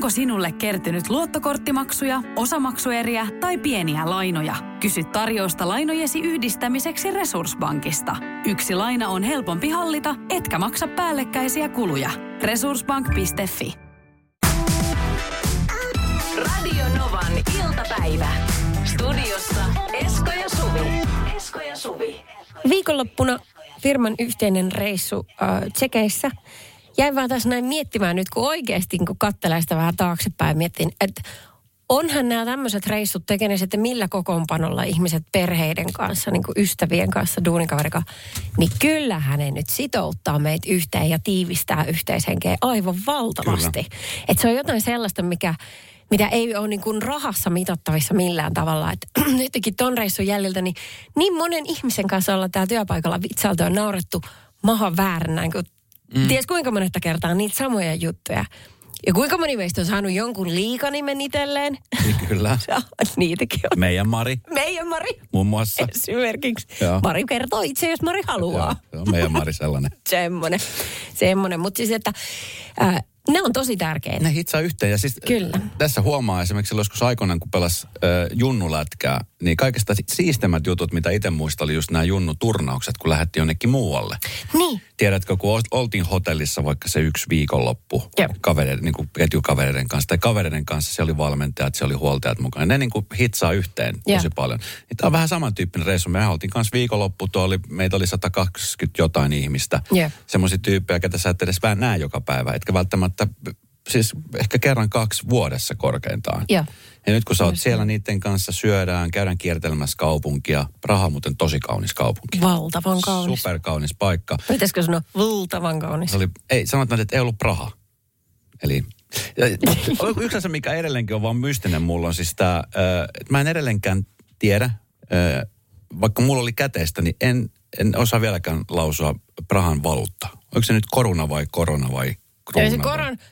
Onko sinulle kertynyt luottokorttimaksuja, osamaksueriä tai pieniä lainoja? Kysy tarjousta lainojesi yhdistämiseksi Resursbankista. Yksi laina on helpompi hallita, etkä maksa päällekkäisiä kuluja. Resursbank.fi. Radio Novan iltapäivä. Studiossa Esko ja Suvi. Viikonloppuna firman yhteinen reissu Tsekeissä. Jäin vaan taas näin miettimään nyt, kun oikeasti kun katselee sitä vähän taaksepäin, mietin, että onhan nämä tämmöiset reissut tekeneet, että millä kokoonpanolla ihmiset perheiden kanssa, niin kuin ystävien kanssa, duunikaverikaan, niin kyllähän ne nyt sitouttaa meitä yhteen ja tiivistää yhteishenkeä aivan valtavasti. Että se on jotain sellaista, mitä ei ole niin kuin rahassa mitattavissa millään tavalla. Että nytkin ton reissun jäljiltä niin monen ihmisen kanssa ollaan täällä työpaikalla vitsailtu ja naurettu maha vääränä, kun ties kuinka monetta kertaa niitä samoja juttuja. Ja kuinka moni meistä on saanut jonkun liikanimen itselleen? Kyllä. Niitäkin on. Meidän Mari. Muun muassa. Esimerkiksi. Joo. Mari kertoo itse, jos Mari haluaa. Joo, meidän Mari sellainen. Semmoinen. Mutta siis, että ne on tosi tärkeitä. Ne hitsaa yhteen. Ja siis kyllä. Tässä huomaa esimerkiksi joskus aikoinaan, kun pelasi junnulätkää, niin kaikista siistemmät jutut, mitä itse muistan, oli just nämä junnuturnaukset, kun lähdettiin jonnekin muualle. Niin. Tiedätkö, kun oltiin hotellissa vaikka se yksi viikonloppu ketjukavereiden kanssa, tai kavereiden kanssa, se oli valmentajat, se oli huoltajat mukana. Ne niin kuin hitsaa yhteen tosi paljon. Niin tämä on vähän samantyyppinen reissu. Mehän oltiin kanssa viikonloppu, meitä oli 120 jotain ihmistä. Semmoisia tyyppejä, ketä sä et edes vähän näe joka päivä, etkä välttämättä, siis ehkä kerran 2 vuodessa korkeintaan. Ja nyt kun sä oot siellä niiden kanssa, käydään kiertelemässä kaupunkia. Praha on muuten tosi kaunis kaupunki. Valtavan kaunis. Superkaunis paikka. Pitäisikö sanoa valtavan kaunis? Sanotaan, että ei ollut Praha. Eli yksi asia, mikä edelleenkin on vaan mystinen mulla on siis tää, että mä en edelleenkään tiedä, vaikka mulla oli käteistä, niin en osaa vieläkään lausua Prahan valuutta. Onko se nyt koruna vai?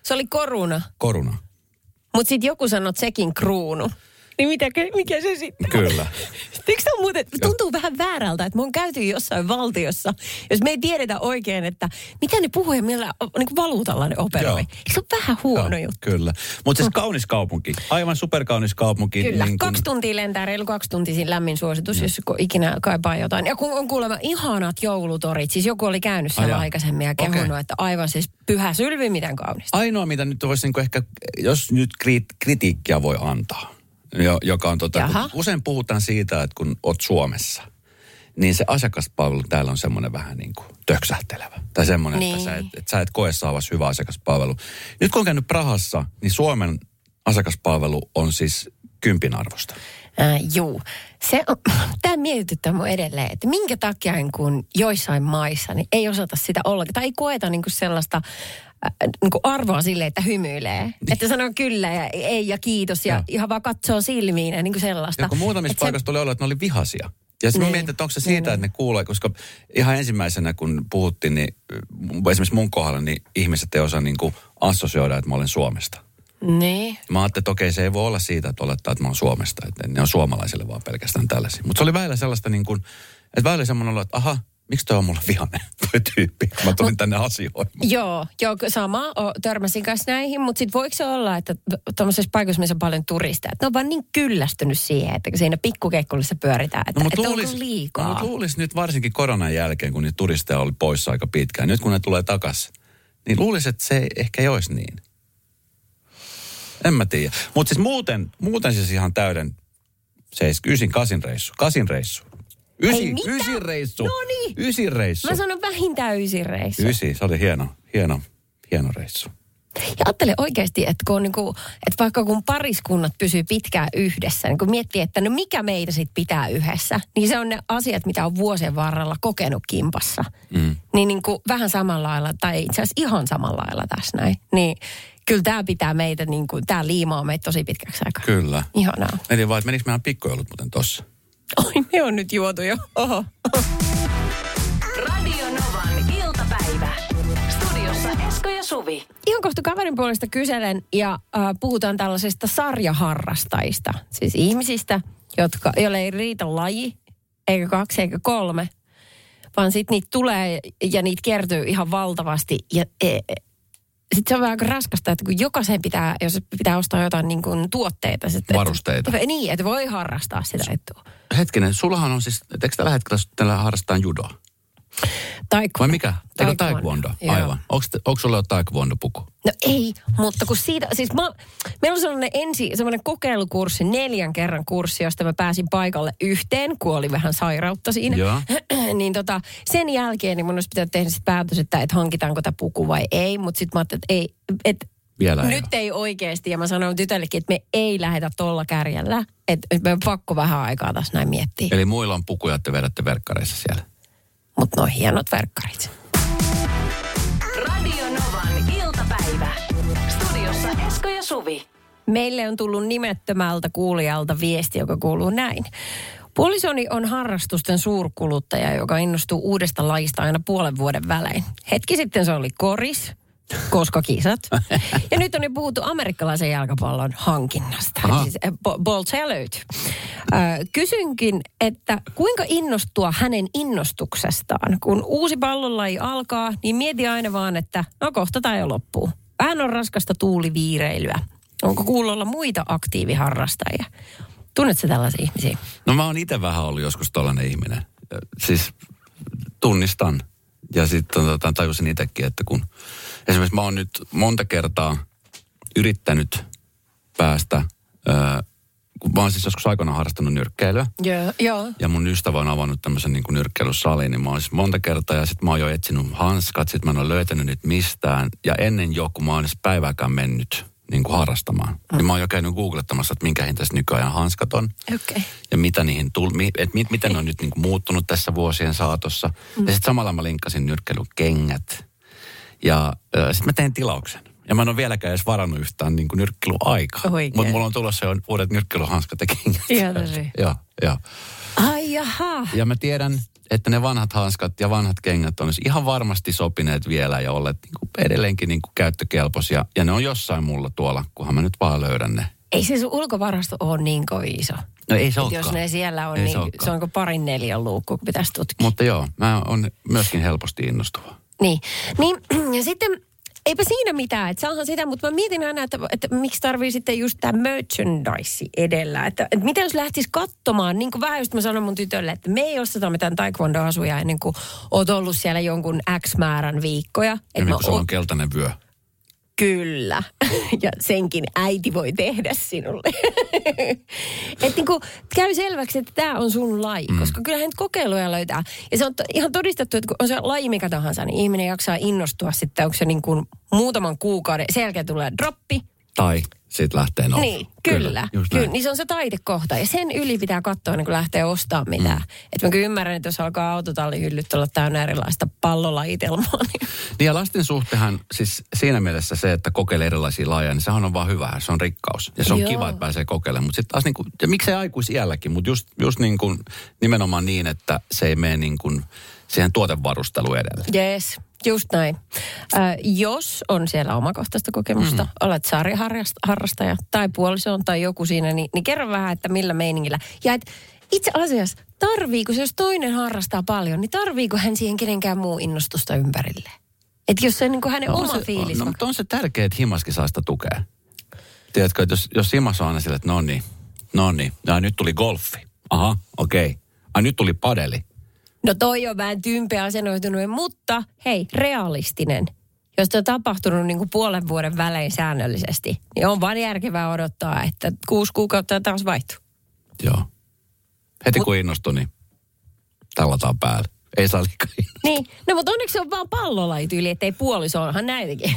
Se oli koruna. Koruna. Mutta sitten joku sanoi, että sekin kruunu. Niin mikä se sitten? Kyllä. Eikö se muuten, tuntuu vähän väärältä, että me on käyty jossain valtiossa, jos me ei tiedetä oikein, että mitä ne puhuu ja millä niin valuutalla ne operoi. Eikö se ole vähän huono juttu? Kyllä. Mutta siis kaunis kaupunki, aivan superkaunis kaupunki. Kyllä, niin kun 2 tuntia lentää, reilu 2 tuntia siinä lämmin suositus, jos ikinä kaipaa jotain. Ja kun on kuulemma ihanat joulutorit, siis joku oli käynyt siellä aikaisemmin ja kehunut, että aivan siis pyhä sylvi, miten kaunista. Ainoa mitä nyt voisi niin ehkä, jos nyt kritiikkiä voi antaa. Joka on usein puhutaan siitä, että kun oot Suomessa, niin se asiakaspalvelu täällä on semmoinen vähän niin kuin töksähtelevä. Tai semmoinen, niin, että sä et koe saavasi hyvä asiakaspalvelu. Nyt kun on käynyt Prahassa, niin Suomen asiakaspalvelu on siis 10 arvosta. Juu. Tämä mietityttää minua edelleen, että minkä takia kun joissain maissa niin ei osata sitä ollenkaan. Tai ei koeta niin kuin sellaista niin kuin arvoa sille, että hymyilee. Niin. Että sanoo kyllä ja ei ja kiitos ja ihan vaan katsoo silmiin ja niin kuin sellaista. Ja kun muutamissa paikoissa tuli olla, että ne oli vihaisia. Ja sitten mietin, että onko se siitä, että ne kuulee, koska ihan ensimmäisenä kun puhuttiin, niin esimerkiksi mun kohdalla, niin ihmiset ei osaa niin kuin assosioida, että mä olen Suomesta. Niin. Mä ajattelin, että okei, se ei voi olla siitä, että olettaa, että mä oon Suomesta. Että ne on suomalaisille vaan pelkästään tällaisia. Mutta se oli välillä sellaista niin kuin, että välillä semmoinen olla, että aha, miksi toi on mulla vihainen toi tyyppi, kun mä tulin tänne asioimaan? Joo, sama. Törmäsin kanssa näihin, mutta sitten voiko se olla, että tuollaisessa paikassa, missä on paljon turisteja, että ne on vaan niin kyllästynyt siihen, että siinä pikkukekkulissa pyöritään, että onko liikaa? Mutta luulisi nyt varsinkin koronan jälkeen, kun niitä turisteja oli poissa aika pitkään. Nyt kun ne tulee takaisin, niin luulisi, että se ehkä ei olisi niin. En mä tiedä. Mutta siis muuten siis ihan täyden 8 reissu. 8 reissu. 9 reissu. No niin. 9 reissu. Mä sanon vähintään 9 reissu. 9, se oli hieno reissu. Ja ajattele oikeasti, että, kun niinku, että vaikka kun pariskunnat pysyy pitkään yhdessä, niin kun miettii, että no mikä meitä sitten pitää yhdessä, niin se on ne asiat, mitä on vuosien varrella kokenut kimpassa. Niin niinku vähän samalla lailla, tai itse asiassa ihan samalla lailla tässä näin, niin kyllä tämä pitää meitä, niin kuin, tämä liimaa meitä tosi pitkäksi aikaa. Kyllä. Ihanaa. Eli vaan, että menikö mehän pikkujoulut muuten tossa? Oi, ne on nyt juotu jo. Oho. Radio Novan iltapäivä. Studiossa Esko ja Suvi. Ihan kohta kaverin puolesta kyselen ja puhutaan tällaisesta sarjaharrastajista. Siis ihmisistä, joille ei riitä laji, eikä 2, eikä 3. Vaan sitten niitä tulee ja niitä kertyy ihan valtavasti ja sitten se on vähän aika raskasta, että kun jokaisen pitää, jos pitää ostaa jotain niin kuin tuotteita. Sit, varusteita. Et, niin, että voi harrastaa sitä etua. Hetkinen, sullahan on siis, eikö tällä hetkellä harrastetaan judoa? Taekwondo. Vai mikä? Eikö taekwondo? Aivan. Onko sulla jo taekwondo-puku? No ei, mutta kun siitä, siis meillä on semmoinen kokeilukurssi, 4 kerran kurssi, josta mä pääsin paikalle yhteen, kun oli vähän sairautta siinä. Joo. Niin sen jälkeen niin mun olisi pitänyt tehdä sit päätös, että hankitaanko tämä puku vai ei, mutta sitten mä ajattelin, että ei, että nyt ei oikeasti. Ja mä sanoin tytöllekin, että me ei lähdetä tolla kärjellä, että me on pakko vähän aikaa taas näin miettiä. Eli muilla on pukuja, että vedätte verkkareissa siellä. Mutta ne hienot verkkarit. Radio Novan iltapäivä. Studiossa Esko ja Suvi. Meille on tullut nimettömältä kuulijalta viesti, joka kuuluu näin. Puolisoni on harrastusten suurkuluttaja, joka innostuu uudesta lajista aina puolen vuoden välein. Hetki sitten se oli koris, koska kisat. Ja nyt on jo puhuttu amerikkalaisen jalkapallon hankinnasta. Siis boltseja löytyy. Kysynkin, että kuinka innostua hänen innostuksestaan? Kun uusi pallonlaji alkaa, niin mieti aina vaan, että no kohta tai jo loppuu. Vähän on raskasta tuuliviireilyä. Onko kuulolla muita aktiiviharrastajia? Tunnetko tällaisia ihmisiä? No mä oon itse vähän ollut joskus tollainen ihminen. Siis tunnistan. Ja sitten tajusin itsekin, että kun esimerkiksi mä oon nyt monta kertaa yrittänyt päästä, mä oon siis joskus aikoinaan harrastanut nyrkkeilyä. Joo. Ja mun ystävä on avannut tämmöisen niin kuin nyrkkeilysalin, niin mä oon siis monta kertaa ja sitten mä oon jo etsinyt hanskat, sit mä en ole löytänyt nyt mistään. Ja ennen jo, kun mä oon edes päivääkään mennyt niin kuin harrastamaan, niin mä oon jo käynyt googlettamassa, että minkä hintaista nykyajan hanskat on. Okay. Ja mitä niihin miten ne on nyt niin kuin muuttunut tässä vuosien saatossa. Ja sitten samalla mä linkkasin nyrkkeilykengät. Ja sitten mä tein tilauksen. Ja mä en ole vieläkään edes varannut yhtään niin kuin nyrkkeilyaikaa. Mutta mulla on tulossa jo uudet nyrkkeilyhanskat ja kengät. Joo. Ai jaha. Ja mä tiedän, että ne vanhat hanskat ja vanhat kengät on ihan varmasti sopineet vielä ja olleet niin kuin edelleenkin niin kuin käyttökelpoisia. Ja ne on jossain mulla tuolla, kunhan mä nyt vaan löydän ne. Ei se sun ulkovarasto ole niin kovin iso. No ei se olekaan. Jos ne siellä on, ei niin se onko 4 luukku, kun pitäisi tutkia. Mutta joo, mä on myöskin helposti innostuva. Niin, ja sitten eipä siinä mitään, että saahan sitä, mutta mä mietin aina, että miksi tarvii sitten just tämä merchandise edellä. Että mitä jos lähtisi katsomaan, niin kuin vähän just mä sanon mun tytölle, että me ei osteta mitään taekwondo-asuja ennen kuin oot ollut siellä jonkun X määrän viikkoja. Ennen kuin on keltainen vyö. Kyllä. Ja senkin äiti voi tehdä sinulle. Että niin kuin käy selväksi, että tämä on sun laji, koska kyllähän nyt kokeiluja löytää. Ja se on ihan todistettu, että kun on se laji mikä tahansa, niin ihminen jaksaa innostua sitten, onko se niin kuin muutaman kuukauden, sen jälkeen tulee droppi. Tai sitten lähtee nousu. Niin, kyllä. Niin se on se taitekohta. Ja sen yli pitää katsoa, niin kun lähtee ostamaan mitään. Että mä kyllä ymmärrän, että jos alkaa autotallihyllyt olla täynnä erilaista pallolaitelmaa. Niin ja lasten suhtehan siis siinä mielessä se, että kokeilee erilaisia lajeja, niin sehän on vaan hyvä. Se on rikkaus. Ja se on kiva, että pääsee kokeilemaan. Mutta sitten taas niin kuin, ja miksei aikuisiälläkin, mutta just niin kuin nimenomaan niin, että se ei mene niin kuin siihen tuotevarusteluun edelleen. Yes. Just näin. Jos on siellä omakohtaista kokemusta, olet sarjaharrastaja tai puoliso tai joku siinä, niin kerro vähän, että millä meiningillä. Ja itse asiassa, tarviiko se, jos toinen harrastaa paljon, niin tarviiko hän siihen kenenkään muu innostusta ympärille? Että jos se niin kuin hänen oma fiilis. No, mutta on se tärkeää, että himaskin saa sitä tukea. Tiedätkö, että jos himas on aina sille, että no niin, nyt tuli golfi. Aha, okei. Ja nyt tuli padeli. No toi on vähän tympeä asenoitunut, mutta hei, realistinen. Jos se on tapahtunut niin kuin puolen vuoden välein säännöllisesti, niin on vaan järkevää odottaa, että 6 kuukautta taas vaihtuu. Joo. Heti kun innostui, niin tallataan päälle. Ei saa liikaa innostua. Niin, no mutta onneksi se on vaan pallolajityyli, ettei puoliso onhan näitäkin.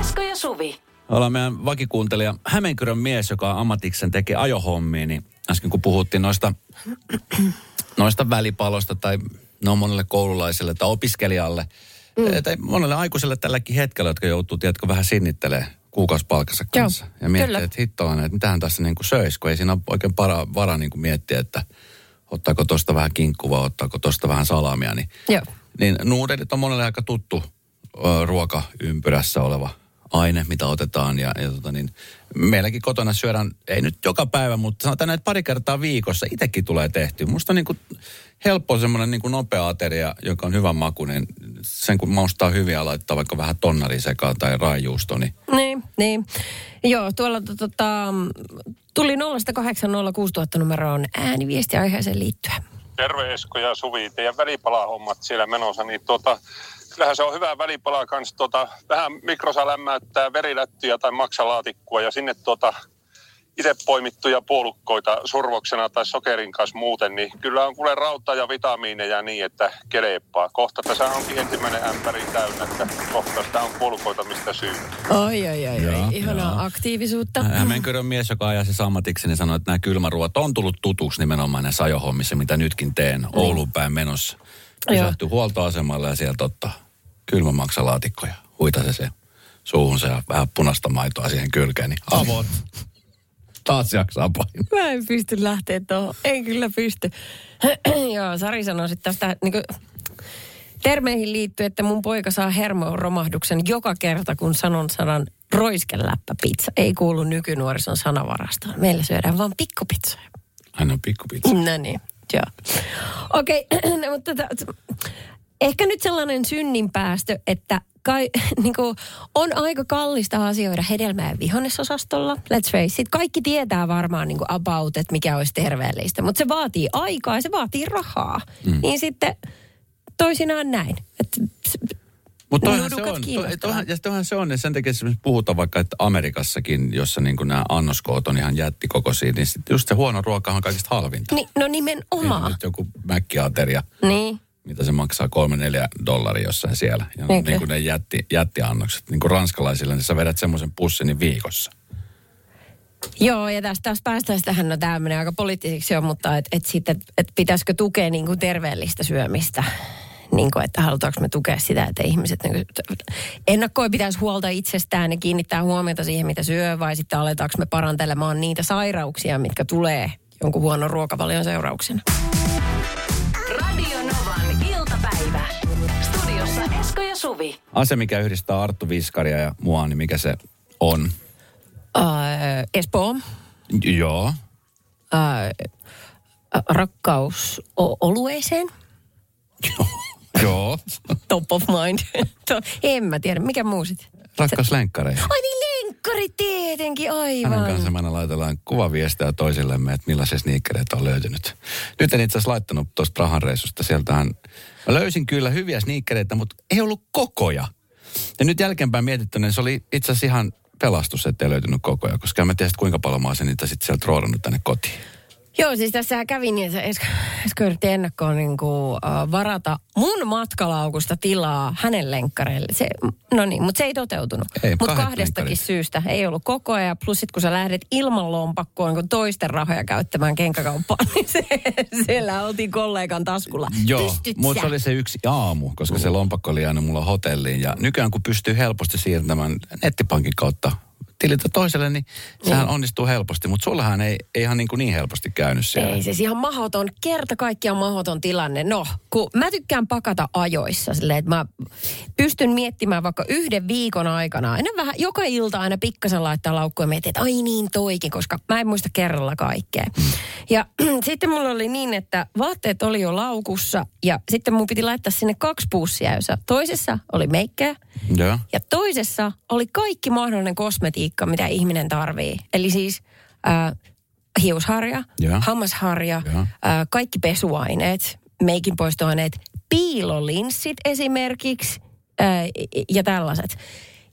Esko ja Suvi. Ollaan meidän vakikuuntelija Hämeenkyrön mies, joka ammatikseen tekee ajohommia, niin äsken kun puhuttiin noista välipaloista tai no monelle koululaiselle tai opiskelijalle, Tai monelle aikuiselle tälläkin hetkellä, jotka joutuu, tiedätkö, vähän sinnittelemään kuukausipalkassa kanssa. Joo, ja miettii, että hittohan, että mitähän tässä niin kuin söisi, kun ei siinä ole oikein varaa niin kuin miettiä, että ottaako tuosta vähän kinkkua, ottaako tuosta vähän salamia. Niin nuudelit on monelle aika tuttu ruokaympyrässä oleva aine, mitä otetaan. Ja meilläkin kotona syödään, ei nyt joka päivä, mutta sanotaan, että pari kertaa viikossa itsekin tulee tehty. Musta on niin kuin helppo semmoinen niin kuin nopea ateria, joka on hyvän makuinen. Sen kun maustaa hyviä, laittaa vaikka vähän tonnari sekaan tai raijuusto. Niin. Joo, tuolla tuli 0806000 numeroon ääniviesti aiheeseen liittyen. Terve Esko ja Suvi, teidän välipalahommat siellä menossa, niin kyllähän se on hyvää välipalaa kanssa, vähän mikrossa lämmäyttää verilättyjä tai maksalaatikkoa ja sinne itse poimittuja puolukkoita survoksena tai sokerin kanssa muuten, niin kyllä on kuule rautaa ja vitamiineja niin, että keleppaa. Kohta tässä onkin ensimmäinen ämpäri täynnä, että kohta sitä on puolukoita, mistä syy. Oi, ihanaa aktiivisuutta. Hämeenkyrön mies, joka ajaa siis ammatikseni, sanoi, että nämä kylmäruot on tullut tutuksi nimenomaan näissä ajohommissa, mitä nytkin teen Oulun päin menossa. Pysähtyi huoltoasemalla ja sieltä ottaa kylmämaksalaatikkoja. Huitasi se suuhunsa ja vähän punaista maitoa siihen kylkeen, niin avot. Taas jaksaa painaa. Mä en pysty lähteä tuohon. En kyllä pysty. Joo, Sari sanoi sitten tästä niinku termeihin liittyen, että mun poika saa hermoromahduksen joka kerta, kun sanon sanan roiskeläppäpizza. Ei kuulu nykynuorison sanavarastaan. Meillä syödään vaan pikkupizza. Aina pikkupizza. No niin, joo. Okei, no, mutta ehkä nyt sellainen synninpäästö, että niinku, on aika kallista asioida hedelmä- ja vihannesosastolla. Let's face it. Kaikki tietää varmaan niinku about, että mikä olisi terveellistä. Mutta se vaatii aikaa ja se vaatii rahaa. Mm. Niin sitten toisinaan näin. Mutta toihan se on. Ja sen takia puhutaan vaikka, että Amerikassakin, jossa niinku nämä annoskoot on ihan jättikokoisia, niin sitten just se huono ruoka on kaikista halvinta. No nimenomaan. Niin nyt joku mäkkiateria. Niin. Mitä se maksaa $3-4 jossain siellä. Ja niin kuin ne jättiannokset. Niin kuin ranskalaisille, niin sä vedät semmoisen pussin viikossa. Joo, ja tästä taas päästään tähän, no tämä menee aika poliittiseksi jo, mutta että pitäisikö tukea niin kuin terveellistä syömistä. Niin kuin, että halutaanko me tukea sitä, että ihmiset niin ennakkoi pitäisi huolta itsestään ja kiinnittää huomiota siihen, mitä syö, vai sitten aletaanko me parantelemaan niitä sairauksia, mitkä tulee jonkun huonon ruokavalion seurauksena. Radio Novan iltapäivä. Studiossa Esko ja Suvi. Asia, mikä yhdistää Arttu Viskaria ja mua, niin mikä se on? Espoo. Joo. Rakkaus olueeseen. Joo. Top of mind. En mä tiedä, mikä muu sitten? Rakkaus lenkkareihin. Ai niin, lenkkarit tietenkin, aivan. Hänen kanssa me laitellaan kuvaviestejä toisillemme, että millaisia sneakereita on löytynyt. Nyt en itse asiassa laittanut tuosta Prahan reissusta. Sieltähän mä löysin kyllä hyviä sneakereitä, mutta ei ollut kokoja. Ja nyt jälkeenpäin mietittyneen se oli itse asiassa ihan pelastus, ettei löytynyt kokoja, koska mä tiedä, kuinka paljon mä olisin niitä sitten sieltä roodannut tänne kotiin. Joo, siis tässähän kävi niin, että Esko yritti ennakkoon niin kuin, varata mun matkalaukusta tilaa hänen lenkkareille. Mutta se ei toteutunut. Mutta kahdestakin lenkkarit syystä ei ollut koko ajan. Plus sit kun sä lähdet ilman lompakkoon niin toisten rahoja käyttämään kenkäkauppaan, niin siellä oltiin kollegan taskulla. Joo, mutta se oli se yksi aamu, koska se lompakko oli jäänyt mulla hotelliin. Ja nykyään kun pystyy helposti siirtämään nettipankin kautta tililtä toiselle, niin sehän onnistuu helposti, mutta sullahan ei ihan niin helposti käynyt siellä. Ei, siis ihan mahdoton, kerta kaikkiaan mahdoton tilanne. No, kun mä tykkään pakata ajoissa silleen, että mä pystyn miettimään vaikka yhden viikon aikana, aina vähän, joka ilta aina pikkasen laittaa laukkuja ja miettii, että ai niin toikin, koska mä en muista kerralla kaikkea. Ja sitten mulla oli niin, että vaatteet oli jo laukussa ja sitten mun piti laittaa sinne 2 pussia, jossa toisessa oli meikkejä ja toisessa oli kaikki mahdollinen kosmetiikka, mitä ihminen tarvii. Eli siis hiusharja, hammasharja, kaikki pesuaineet, meikin poistoaineet, piilolinssit esimerkiksi ja tällaiset.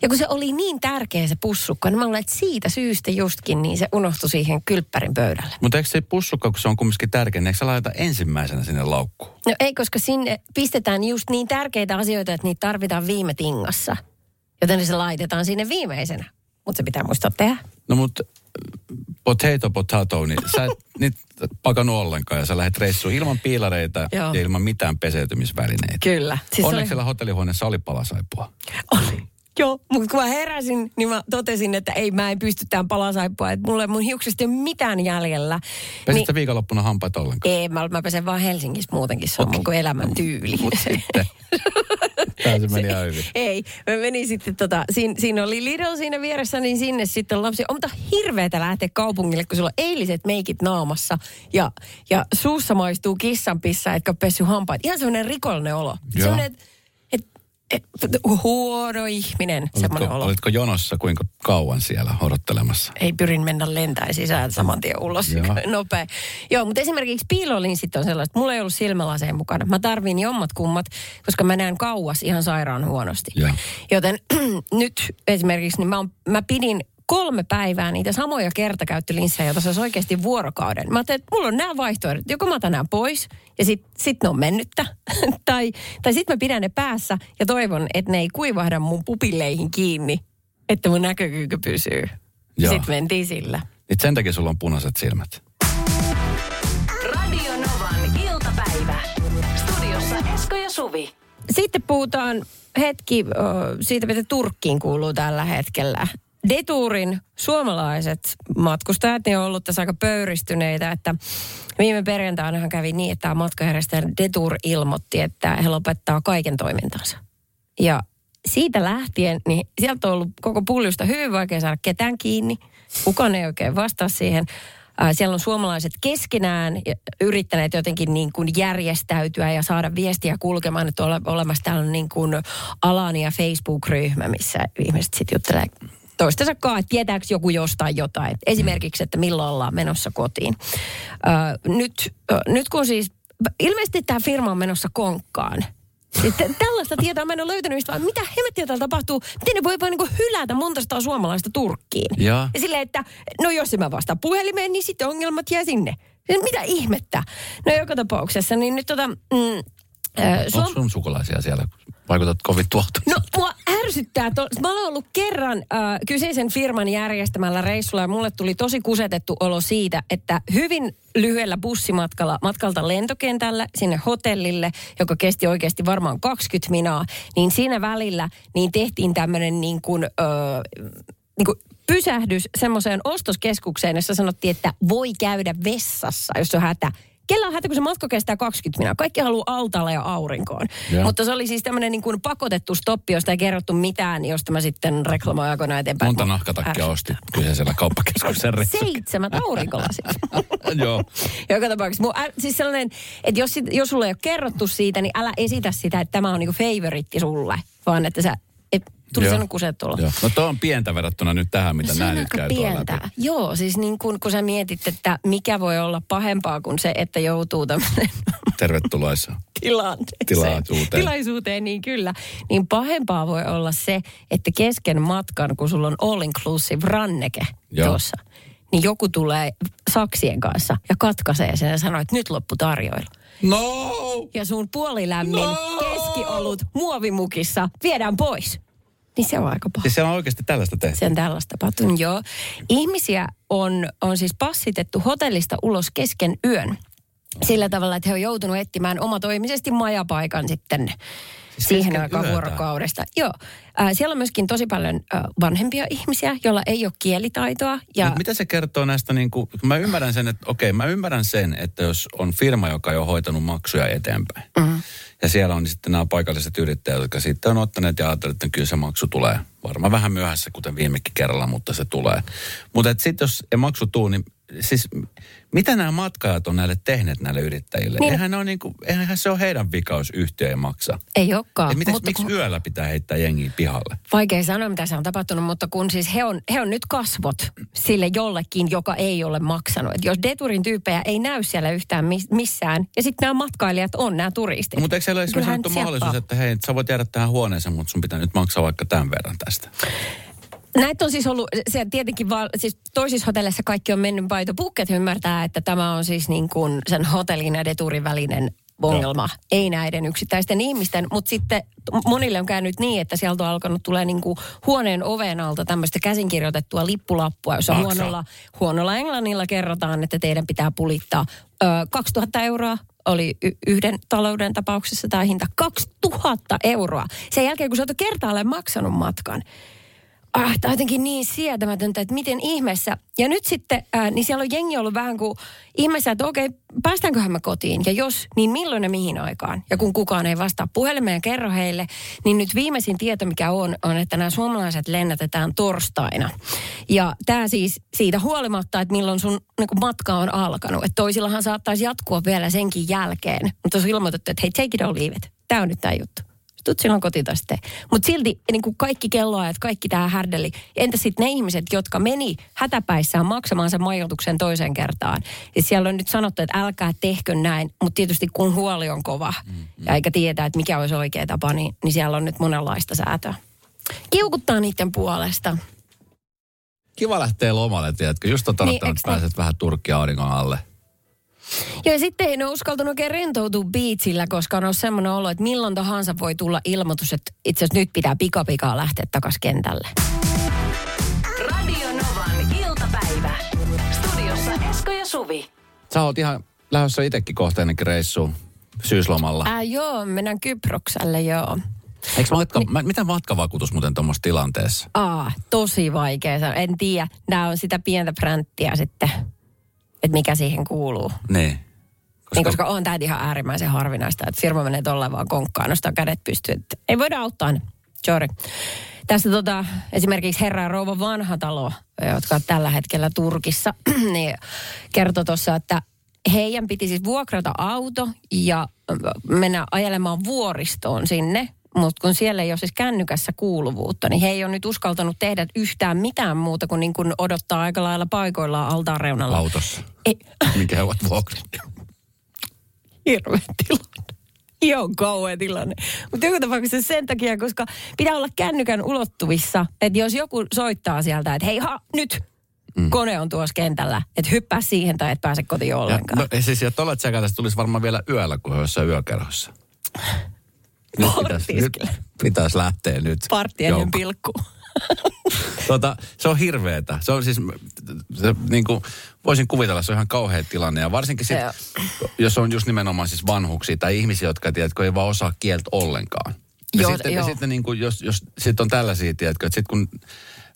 Ja kun se oli niin tärkeä se pussukka, niin mä luulen, että siitä syystä justkin niin se unohtui siihen kylppärin pöydälle. Mutta eikö se pussukka, kun se on kumminkin tärkeä, niin eikö sä laita ensimmäisenä sinne laukkuun? No ei, koska sinne pistetään just niin tärkeitä asioita, että niitä tarvitaan viime tingassa. Joten se laitetaan sinne viimeisenä. Mutta se pitää muistaa tehdä. No mutta potato, niin sä et nyt pakannut ollenkaan ja sä lähdet reissuun ilman piilareita ja ilman mitään peseytymisvälineitä. Kyllä. Siis onneksi siellä hotellihuoneessa oli palasaipua. Oli. Joo, mutta kun mä heräsin, niin mä totesin, että ei, mä en pysty tämän palasaippua. Että mulle mun hiuksista ei ole mitään jäljellä. Pesitkö viikonloppuna hampaita ollenkaan? Ei, mä pesen vaan Helsingissä muutenkin. Se on mun kuin elämän tyyli. Mut sitten. Tää se meni ihan hyvin. Ei, mä menin sitten siinä oli Lidl siinä vieressä, niin sinne sitten lapsi. On mutta hirveetä lähteä kaupungille, kun sulla on eiliset meikit naamassa ja suussa maistuu kissanpissa, etkä ole pessyt hampaita. Ihan semmoinen rikollinen olo. Semmoinen, huono ihminen, semmoinen olo. Olitko jonossa kuinka kauan siellä odottelemassa? Ei, pyrin mennä lentäen sisään saman tien ulos. Nopea. Joo, mutta esimerkiksi piilolinssit on sellaista, mulla ei ollut silmälaseen mukana. Mä tarviin jommat kummat, koska mä näen kauas ihan sairaan huonosti. Ja. Joten nyt esimerkiksi niin mä pidin 3 päivää niitä samoja kertakäyttölinssejä, joita saisi oikeasti vuorokauden. Mä ajattelin, että mulla on nämä vaihtoehdot. Joko mä otan nämä pois ja sit ne on mennyttä. tai sit mä pidän ne päässä ja toivon, että ne ei kuivahda mun pupilleihin kiinni, että mun näkökyky pysyy. Joo. Sit mentiin sillä. Nyt sen takia sulla on punaiset silmät. Radio Novan iltapäivä. Studiossa Esko ja Suvi. Sitten puhutaan hetki siitä, mitä Turkkiin kuuluu tällä hetkellä. Deturin suomalaiset matkustajat, ne on ollut tässä aika pöyristyneitä, että viime perjantainahan kävi niin, että tämä matkajärjestäjä Detur ilmoitti, että he lopettaa kaiken toimintansa. Ja siitä lähtien, niin sieltä on ollut koko puljusta hyvin vaikea saada ketään kiinni. Kukaan ei oikein vastaa siihen. Siellä on suomalaiset keskenään yrittäneet jotenkin niin kuin järjestäytyä ja saada viestiä kulkemaan, että on olemassa tällainen niin kuin Alania Facebook-ryhmä, missä ihmiset sitten juttelee toistensa kanssa, että tietääkö joku jostain jotain. Esimerkiksi, että milloin ollaan menossa kotiin. Nyt kun siis, ilmeisesti tämä firma on menossa konkkaan. Tällaista tietoa mä en ole löytänyt mistä, vaan mitä hemmettiä täällä tapahtuu? Miten ne voi vaan niin hylätä monta sataa suomalaista Turkkiin? Ja silleen, että no jos mä vastaan puhelimeen, niin sitten ongelmat jää sinne. Mitä ihmettä? No joka tapauksessa, niin nyt onko sun sukulaisia siellä? Vaikutat kovin tuottuiselta. No mua ärsyttää. Mä olen ollut kerran kyseisen firman järjestämällä reissulla ja mulle tuli tosi kusetettu olo siitä, että hyvin lyhyellä bussimatkalla matkalta lentokentällä sinne hotellille, joka kesti oikeasti varmaan 20 minaa, niin siinä välillä niin tehtiin tämmöinen niin kuin pysähdys semmoiseen ostoskeskukseen, jossa sanottiin, että voi käydä vessassa, jos on hätä. Kellä on hätä, kun se matka kestää 20 minuuttia. Kaikki haluaa altalla ja aurinkoon. Ja. Mutta se oli siis tämmöinen niin kuin pakotettu stoppi, josta ei kerrottu mitään, josta mä sitten reklamoin aikoina eteenpäin. Monta nahkatakkia ostit kyseisellä kauppakeskuksen reissulla? 7 aurinkolasit. Joo. Joka tapauksessa. Siis sellainen, että jos sulle ei ole kerrottu siitä, niin älä esitä sitä, että tämä on niin kuin favoritti sulle. Vaan että sä tuli sanoa kuset tuolla. Joo. No tuo on pientä verrattuna nyt tähän, mitä nää nyt käy tuolla läpi. Joo, siis niin kun sä mietit, että mikä voi olla pahempaa kuin se, että joutuu tämmöinen tervetuloissa tilaisuuteen, niin kyllä. Niin pahempaa voi olla se, että kesken matkan, kun sulla on all-inclusive ranneke tuossa, niin joku tulee saksien kanssa ja katkaisee sen ja sanoo, että nyt loppu tarjoilu. No! Ja sun puolilämmin keskiolut muovimukissa viedään pois. Niin se on aika paha. Siis se on oikeasti tällaista tehty. Se on tällaista tapahtunut, joo. Ihmisiä on siis passitettu hotellista ulos kesken yön. Sillä tavalla, että he on joutunut etsimään omatoimisesti majapaikan sitten siis siihen aikaan vuorokaudesta. Joo. Siellä on myöskin tosi paljon vanhempia ihmisiä, joilla ei ole kielitaitoa. Ja mitä se kertoo näistä, niin kuin, mä ymmärrän sen, että jos on firma, joka ei ole hoitanut maksuja eteenpäin. Mm-hmm. Ja siellä on niin sitten nämä paikalliset yrittäjät, jotka sitten on ottaneet ja ajatellut, että kyllä se maksu tulee. Varmaan vähän myöhässä, kuten viimekin kerralla, mutta se tulee. Mutta sitten jos ei maksu tuu, niin siis mitä nämä matkajat on näille tehneet näille yrittäjille? Niin. Eihän se ole heidän vikaus yhtiö ei maksa. Ei olekaan. Miksi yöllä pitää heittää jengiä pihalle? Vaikea sanoa, mitä se on tapahtunut, mutta kun siis he on nyt kasvot sille jollekin, joka ei ole maksanut. Et jos Deturin tyyppejä ei näy siellä yhtään missään, ja sitten nämä matkailijat on, nämä turistit. No, mutta eikö siellä ole esimerkiksi sanottu mahdollisuus, että hei, sä voit jäädä tähän huoneeseen, mutta sun pitää nyt maksaa vaikka tämän verran tästä? Näitä on siis ollut, se tietenkin siis toisissa hotelleissa kaikki on mennyt by the book, että ymmärtää, että tämä on siis niin kuin sen hotellin ja Deturin välinen ongelma, ei näiden yksittäisten ihmisten, mutta sitten monille on käynyt niin, että sieltä on alkanut tulee niinku huoneen oven alta tämmöistä käsinkirjoitettua lippulappua, jossa huonolla englannilla kerrotaan, että teidän pitää pulittaa 2 000 euroa. Oli yhden talouden tapauksessa tämä hinta 2 000 euroa. Sen jälkeen, kun sä oot kertaalleen maksanut matkan. Tämä on jotenkin niin sietämätöntä, että miten ihmeessä. Ja nyt sitten, niin siellä on jengi ollut vähän kuin ihmeessä, että okei, päästäänköhän me kotiin? Ja jos, niin milloin ja mihin aikaan? Ja kun kukaan ei vastaa puhelimeen ja kerro heille, niin nyt viimeisin tieto, mikä on, että nämä suomalaiset lennätetään torstaina. Ja tämä siis siitä huolimatta, että milloin sun niin kuin matka on alkanut. Että toisillahan saattaisi jatkua vielä senkin jälkeen. Mutta on ilmoitettu, että hei, take it or leave it. Tämä on nyt tämä juttu. Tuut silloin kotiin taas sitten. Mutta silti niin kuin kaikki kelloajat, kaikki tämä härdeli. Entä sitten ne ihmiset, jotka meni hätäpäissään maksamaan sen majoituksen toiseen kertaan? Ja siellä on nyt sanottu, että älkää tehkö näin, mutta tietysti kun huoli on kova ja eikä tietää, että mikä olisi oikea tapa, niin siellä on nyt monenlaista säätöä. Kiukuttaa niiden puolesta. Kiva lähtee lomalle, tiedätkö? Just on tarttunut, että pääset vähän Turkkia auringon alle. Ja sitten ei ole uskaltanut oikein rentoutua biitsillä, koska on ollut semmoinen olo, että milloin tahansa voi tulla ilmoitus, että itse asiassa nyt pitää pikapikaa lähteä takaisin kentälle. Radio Novan iltapäivä. Studiossa Esko ja Suvi. Sä oot ihan lähdössä itsekin kohta ennenkin reissuun syyslomalla. Joo, mennään Kyprokselle, joo. Eikö miten matkavakuutus muuten tuommoisessa tilanteessa? Tosi vaikea. En tiedä. Nämä on sitä pientä pränttiä sitten. Että mikä siihen kuuluu. Niin. Koska on tämä ihan äärimmäisen harvinaista, että firma menee tolleen vaan konkkaan, nostaa kädet pystyyn. Että ei voida auttaa. Sorry. Tässä esimerkiksi herra ja rouva Vanhatalo, jotka on tällä hetkellä Turkissa, niin kertoi tuossa, että heidän piti siis vuokrata auto ja mennä ajelemaan vuoristoon sinne. Mutta kun siellä ei ole siis kännykässä kuuluvuutta, niin he ei ole nyt uskaltanut tehdä yhtään mitään muuta kuin, niin kuin odottaa aika lailla paikoillaan altaan reunalla. Autossa. Ei. Mikä ovat vuokrinneet? Hirveä tilanne. Ihan kauhea tilanne. Mutta joku tapauksessa sen takia, koska pitää olla kännykän ulottuvissa, että jos joku soittaa sieltä, että hei nyt kone on tuossa kentällä, että hyppää siihen tai et pääse kotiin ollenkaan. Ja, siis ja tuolla tsekä tästä tulisi varmaan vielä yöllä, kun he olisivat yökerhossa. Nyt pitäisi lähteä nyt. Partiennen pilkku. Se on hirveetä. Se on siis, niin kuin voisin kuvitella, se on ihan kauhea tilanne. Ja varsinkin sit, jos on just nimenomaan siis vanhuksia tai ihmisiä, jotka tiedätkö, ei vaan osaa kieltä ollenkaan. Ja sitten niin kuin, jos sit on tällaisia, tiedätkö, että sitten kun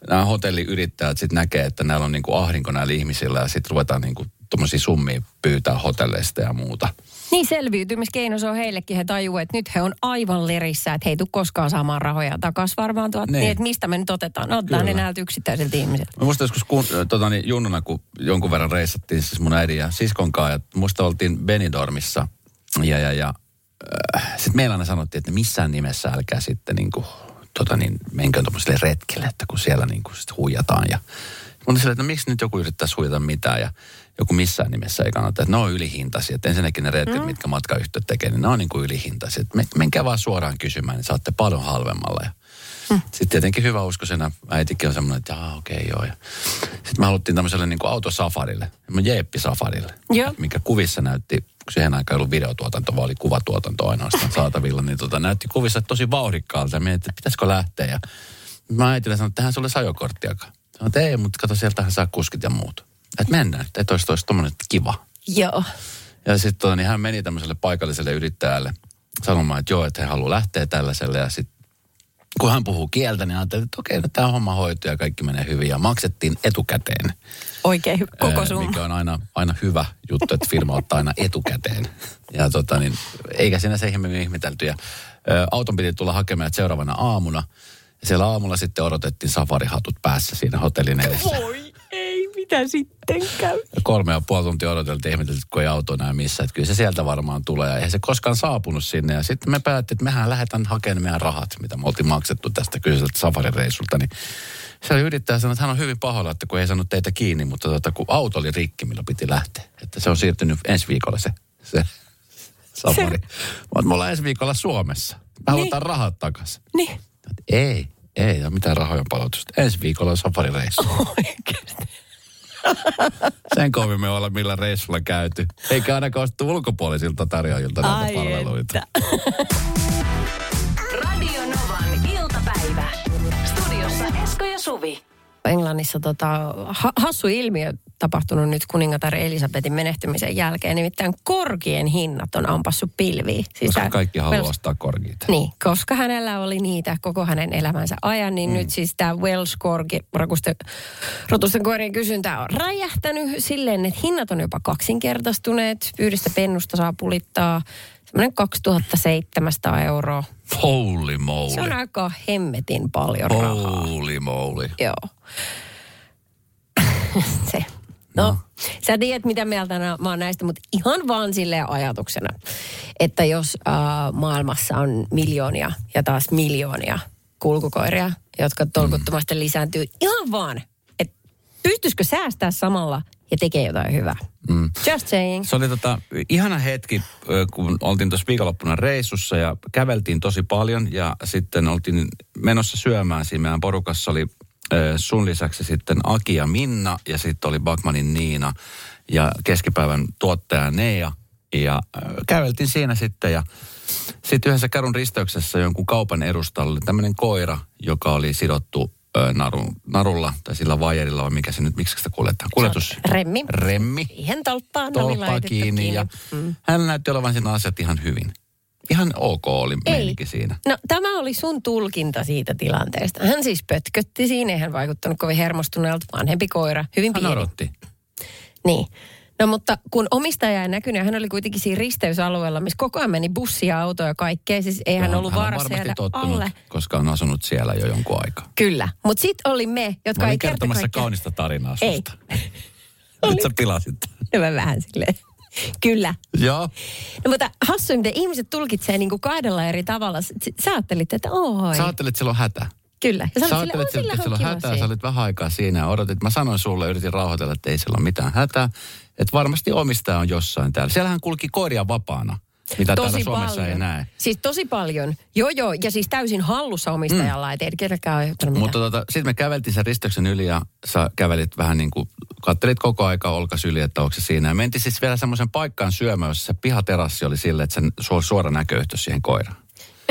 nämä hotelliyrittäjät sit näkee, että näillä on niin kuin ahdinko näillä ihmisillä ja sitten ruvetaan niin kuin tuommoisia summia pyytää hotelleista ja muuta. Niin selviytymiskeino se on heillekin. He tajuvat, että nyt he on aivan lerissä, että he ei tule koskaan saamaan rahoja takaisin varmaan tuolta. Niin, että mistä me nyt otetaan? Otetaan ne näiltä yksittäisiltä ihmisiltä. Mä muistan joskus junnuna, kun jonkun verran reissattiin siis mun äidin ja siskon kanssa. Ja musta oltiin Benidormissa ja sitten meillä aina sanottiin, että missään nimessä älkää sitten menkään tuommoiselle retkelle, että kun siellä sitten huijataan ja mutta sillä, että miksi nyt joku yrittäisi huijata mitään ja joku missään nimessä ei kannata. Että ne on ylihintaisia. Että ensinnäkin ne retket, mitkä matkayhtiöt tekee, niin ne on niin kuin ylihintaisia. Menkää vaan suoraan kysymään, niin saatte paljon halvemmalla. Sitten tietenkin hyväuskoisena äitikin on semmoinen, että okei, joo. Ja sitten me haluttiin tämmöiselle niin kuin autosafarille, jeeppisafarille, mikä kuvissa näytti, kun siihen aikaan ei ollut videotuotanto, vaan oli kuvatuotanto ainoastaan saatavilla, niin näytti kuvissa tosi vauhdikkaalta ja mietin, että pitäisikö lähteä. Ja mä äitille sanoin, että tähän sulle ajokorttiakaan. Sanoin, ei, mutta kato, sieltähän saa kuskit ja muut. Että mennään, että olisi tommoinen kiva. Joo. Ja sitten niin hän meni tämmöiselle paikalliselle yrittäjälle sanomaan, että joo, että he haluaa lähteä tällaiselle. Ja sitten kun hän puhuu kieltä, niin ajattelin, että okei, no tämä homma hoituu ja kaikki menee hyvin. Ja maksettiin etukäteen. Oikein koko summa. Mikä on aina hyvä juttu, että firma ottaa aina etukäteen. Ja eikä siinä se ihme ihmetelty. Ja auton piti tulla hakemaan seuraavana aamuna. Ja siellä aamulla sitten odotettiin safarihatut päässä siinä hotellin edessä. Voi ei, mitä sitten käy? 3,5 tuntia odoteltiin, ihmeteltiin, kun ei auto näe missään. Että kyllä se sieltä varmaan tulee. Ja eihän se koskaan saapunut sinne. Ja sitten me päätettiin, että mehän lähdetään hakemaan meidän rahat, mitä me oltiin maksettu tästä kyseiseltä safarireisulta. Niin se oli yrittäjä sanoa, että hän on hyvin pahoilla, että kun ei saanut teitä kiinni, mutta kun auto oli rikki, millä piti lähteä. Että se on siirtynyt ensi viikolla se safari. Mutta me ollaan ensi viikolla Suomessa. Me halutaan rahat takaisin. Niin. Ei ole mitään rahojen palautusta. Ensi viikolla on safarireissu. Oikeasti. Sen kovin me ollaan millä reissulla käyty. Eikä ainakaan ostettu ulkopuolisilta tarjoajilta näitä palveluita. Radio Novan iltapäivä. Studiossa Esko ja Suvi. Englannissa hassu ilmiö tapahtunut nyt kuningatar Elisabetin menehtymisen jälkeen. Nimittäin korgien hinnat on ampassut pilviin. Siis koska kaikki haluaa ostaa korgiita. Niin, koska hänellä oli niitä koko hänen elämänsä ajan, niin nyt siis tämä Welsh korgi, rotusten koirien kysyntä on räjähtänyt silleen, että hinnat on jopa kaksinkertaistuneet. Yhdestä pennusta saa pulittaa semmoinen 2 700 €. Holy moly. Se on aika hemmetin paljon rahaa. Holy moly. Joo. Se. No, sä tiedät mitä mieltä mä oon näistä, mutta ihan vaan silleen ajatuksena, että jos maailmassa on miljoonia ja taas miljoonia kulkukoiria, jotka tolkuttomasti lisääntyy ihan vaan, että pystyisikö säästää samalla ja tekee jotain hyvää. Mm. Just saying. Se oli ihana hetki, kun oltiin tuossa viikonloppuna reissussa ja käveltiin tosi paljon ja sitten oltiin menossa syömään. Siinä meidän porukassa oli sun lisäksi sitten Aki ja Minna ja sitten oli Bakmanin Niina ja keskipäivän tuottaja Nea. Ja käveltiin siinä sitten ja sitten yhdessä kadun risteyksessä jonkun kaupan edustalla oli tämmöinen koira, joka oli sidottu narulla tai sillä vaijerilla vai mikä se nyt, miksi sitä kuljetaan? Remmi. Siihen tolppaa kiinni ja hän näytti olevan siinä asiat ihan hyvin. Ihan ok oli meininki siinä. No tämä oli sun tulkinta siitä tilanteesta. Hän siis pötkötti siinä, eihän vaikuttanut kovin hermostuneelta, vanhempi koira, hyvin pieni. Hän odotti. Niin. No mutta kun omistaja ei näkynyt, hän oli kuitenkin siinä risteysalueella, missä koko ajan meni bussia, autoja ja kaikkea. Siis ei hän ollut vaarassa jäädä alle. Koska on asunut siellä jo jonkun aikaa. Kyllä. Mutta sitten oli me, jotka ei kerta kaikkea. Kaunista tarinaa susta. Ei. Nyt sä pilasit. No mä vähän silleen. Kyllä. Joo. No mutta hassu, miten ihmiset tulkitsee niinku kahdella eri tavalla. Sä ajattelit, että oi. Sä ajattelit, että sillä on hätä. Kyllä. Ja sä olit sillä, että sillä on hätää. Sä olit vähän aikaa siinä ja odotit. Mä sanoin sulle, yritin rauhoitella, että ei sillä ole mitään hätää. Että varmasti omistaja on jossain täällä. Siellähän kulki koiria vapaana, mitä tosi täällä Suomessa paljon. Ei näe. Siis tosi paljon. Joo. Ja siis täysin hallussa omistajalla. Et ei kertakään aiheuttanut mitään. Mutta sitten me käveltiin sen risteyksen yli ja sä kävelit vähän niin kuin, kattelit koko aikaa olkasyli, että onko se siinä. Ja mentiin siis vielä semmoisen paikkaan syömään, jossa se pihaterassi oli sille, että se suora näköyhteys siihen koiraan.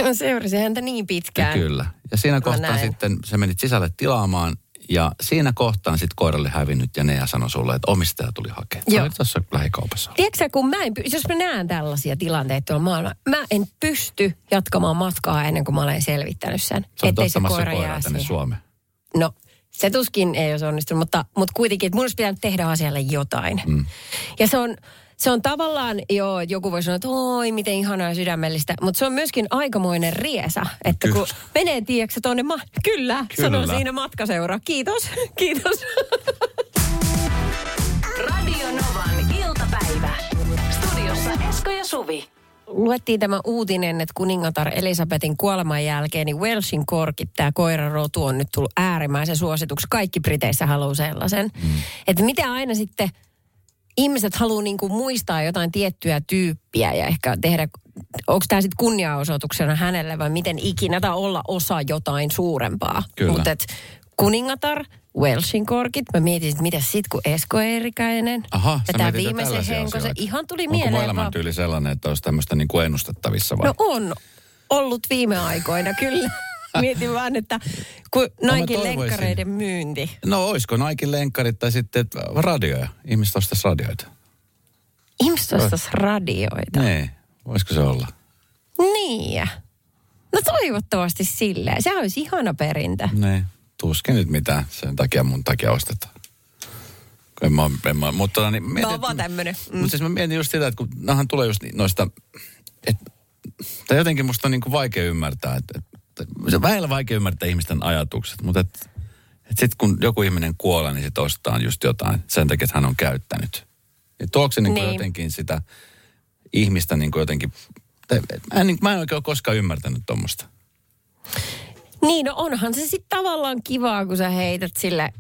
Mä seurasin häntä niin pitkään. Ja kyllä. Ja siinä kohtaa sitten sä menit sisälle tilaamaan. Ja siinä kohtaan sitten koira oli hävinnyt ja Nea sanoi sulle, että omistaja tuli hakemaan. Joo. Sä olit tuossa lähikaupassa. Tiedätkö sä, kun jos mä näen tällaisia tilanteita tuolla maalla, mä en pysty jatkamaan matkaa ennen kuin mä olen selvittänyt sen. Sä olet ottamassa koiraa tänne Suomeen. No, se tuskin ei olisi onnistunut, mutta kuitenkin, että mun olisi pitänyt tehdä asialle jotain. Mm. Ja se on tavallaan, joo, joku voi sanoa, että oi, miten ihanaa ja sydämellistä, mutta se on myöskin aikamoinen riesa, että kun menee, tiedätkö, tuonne kyllä, sanoo siinä matkaseura. Kiitos. Radio Novan iltapäivä. Studiossa Esko ja Suvi. Luettiin tämä uutinen, että kuningatar Elisabetin kuoleman jälkeen, niin Welshin korkit, tämä koirarotu on nyt tullut äärimmäisen suosituksi. Kaikki Briteissä haluaa sellaisen. Mm. Että mitä aina sitten ihmiset haluaa niinku muistaa jotain tiettyä tyyppiä ja ehkä tehdä, onko tämä sitten kunniaosoituksena hänelle vai miten ikinä, tai olla osa jotain suurempaa. Mutta kuningatar, Welshin korkit, mä mietin, että mitä sitten kun Esko Eerikäinen. Aha, sä mietit viimeisen henkosen, ihan tuli onko mieleen. Onko elämäntyyli sellainen, että olisi tämmöistä niinku ennustettavissa vai? No on ollut viime aikoina, kyllä. Mietin vaan, että Naikin lenkkareiden myynti. No olisiko Naikin lenkkarit tai sitten radioja? Ihmiset ostaisi radioita. Ihmiset ostaisi radioita? Niin, voisiko se olla? Niin. No toivottavasti silleen. Sehän olisi ihana perintä. Niin, tuskin nyt mitään. Sen takia mun takia ostetaan. En mä, mutta niin, mietin, on vaan tämmöinen. Mutta siis mä mietin just sitä, että kun näähän tulee just noista, tai jotenkin musta on niin kuin vaikea ymmärtää, että se on vähillä vaikea ymmärtää ihmisten ajatukset, mutta sitten kun joku ihminen kuolee, niin sitten ostaa just jotain sen takia, että hän on käyttänyt. Ja tuoksi se niin. Jotenkin sitä ihmistä niin kuin jotenkin, mä en oikein ole koskaan ymmärtänyt tuommoista. Niin, no onhan se sitten tavallaan kivaa, kun sä heität sille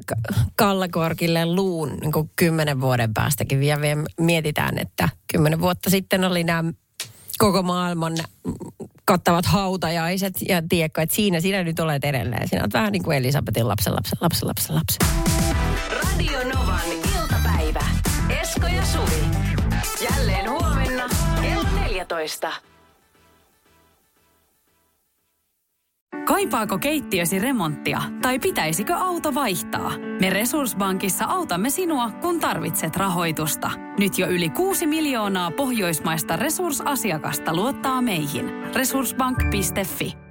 kallakorkille luun niin kuin 10 vuoden päästäkin. Ja vielä mietitään, että 10 vuotta sitten oli nämä koko maailman kattavat hautajaiset ja tiedätkö, että sinä nyt olet edelleen. Sinä olet vähän niin kuin Elisabetin lapsen lapsen. Radio Novan Esko ja Suvi. Jälleen huomenna kello 14. Kaipaako keittiösi remonttia tai pitäisikö auto vaihtaa? Me Resursbankissa autamme sinua, kun tarvitset rahoitusta. Nyt jo yli 6 miljoonaa pohjoismaista resursasiakasta luottaa meihin. Resursbank.fi